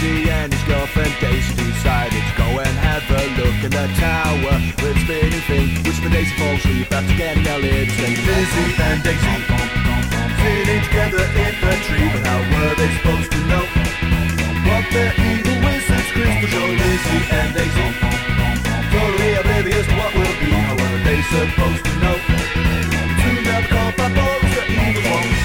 Daisy and his girlfriend Daisy decided to go and have a look in the tower with spinning thing, which when Daisy falls asleep after getting her lips. And Lizzie and Daisy sitting together in the tree, but how were they supposed to know what their evil wizard's crystal showed? Lizzie and Daisy totally oblivious to what will be. How were they supposed to know? Soon they'll be called by both the evil ones.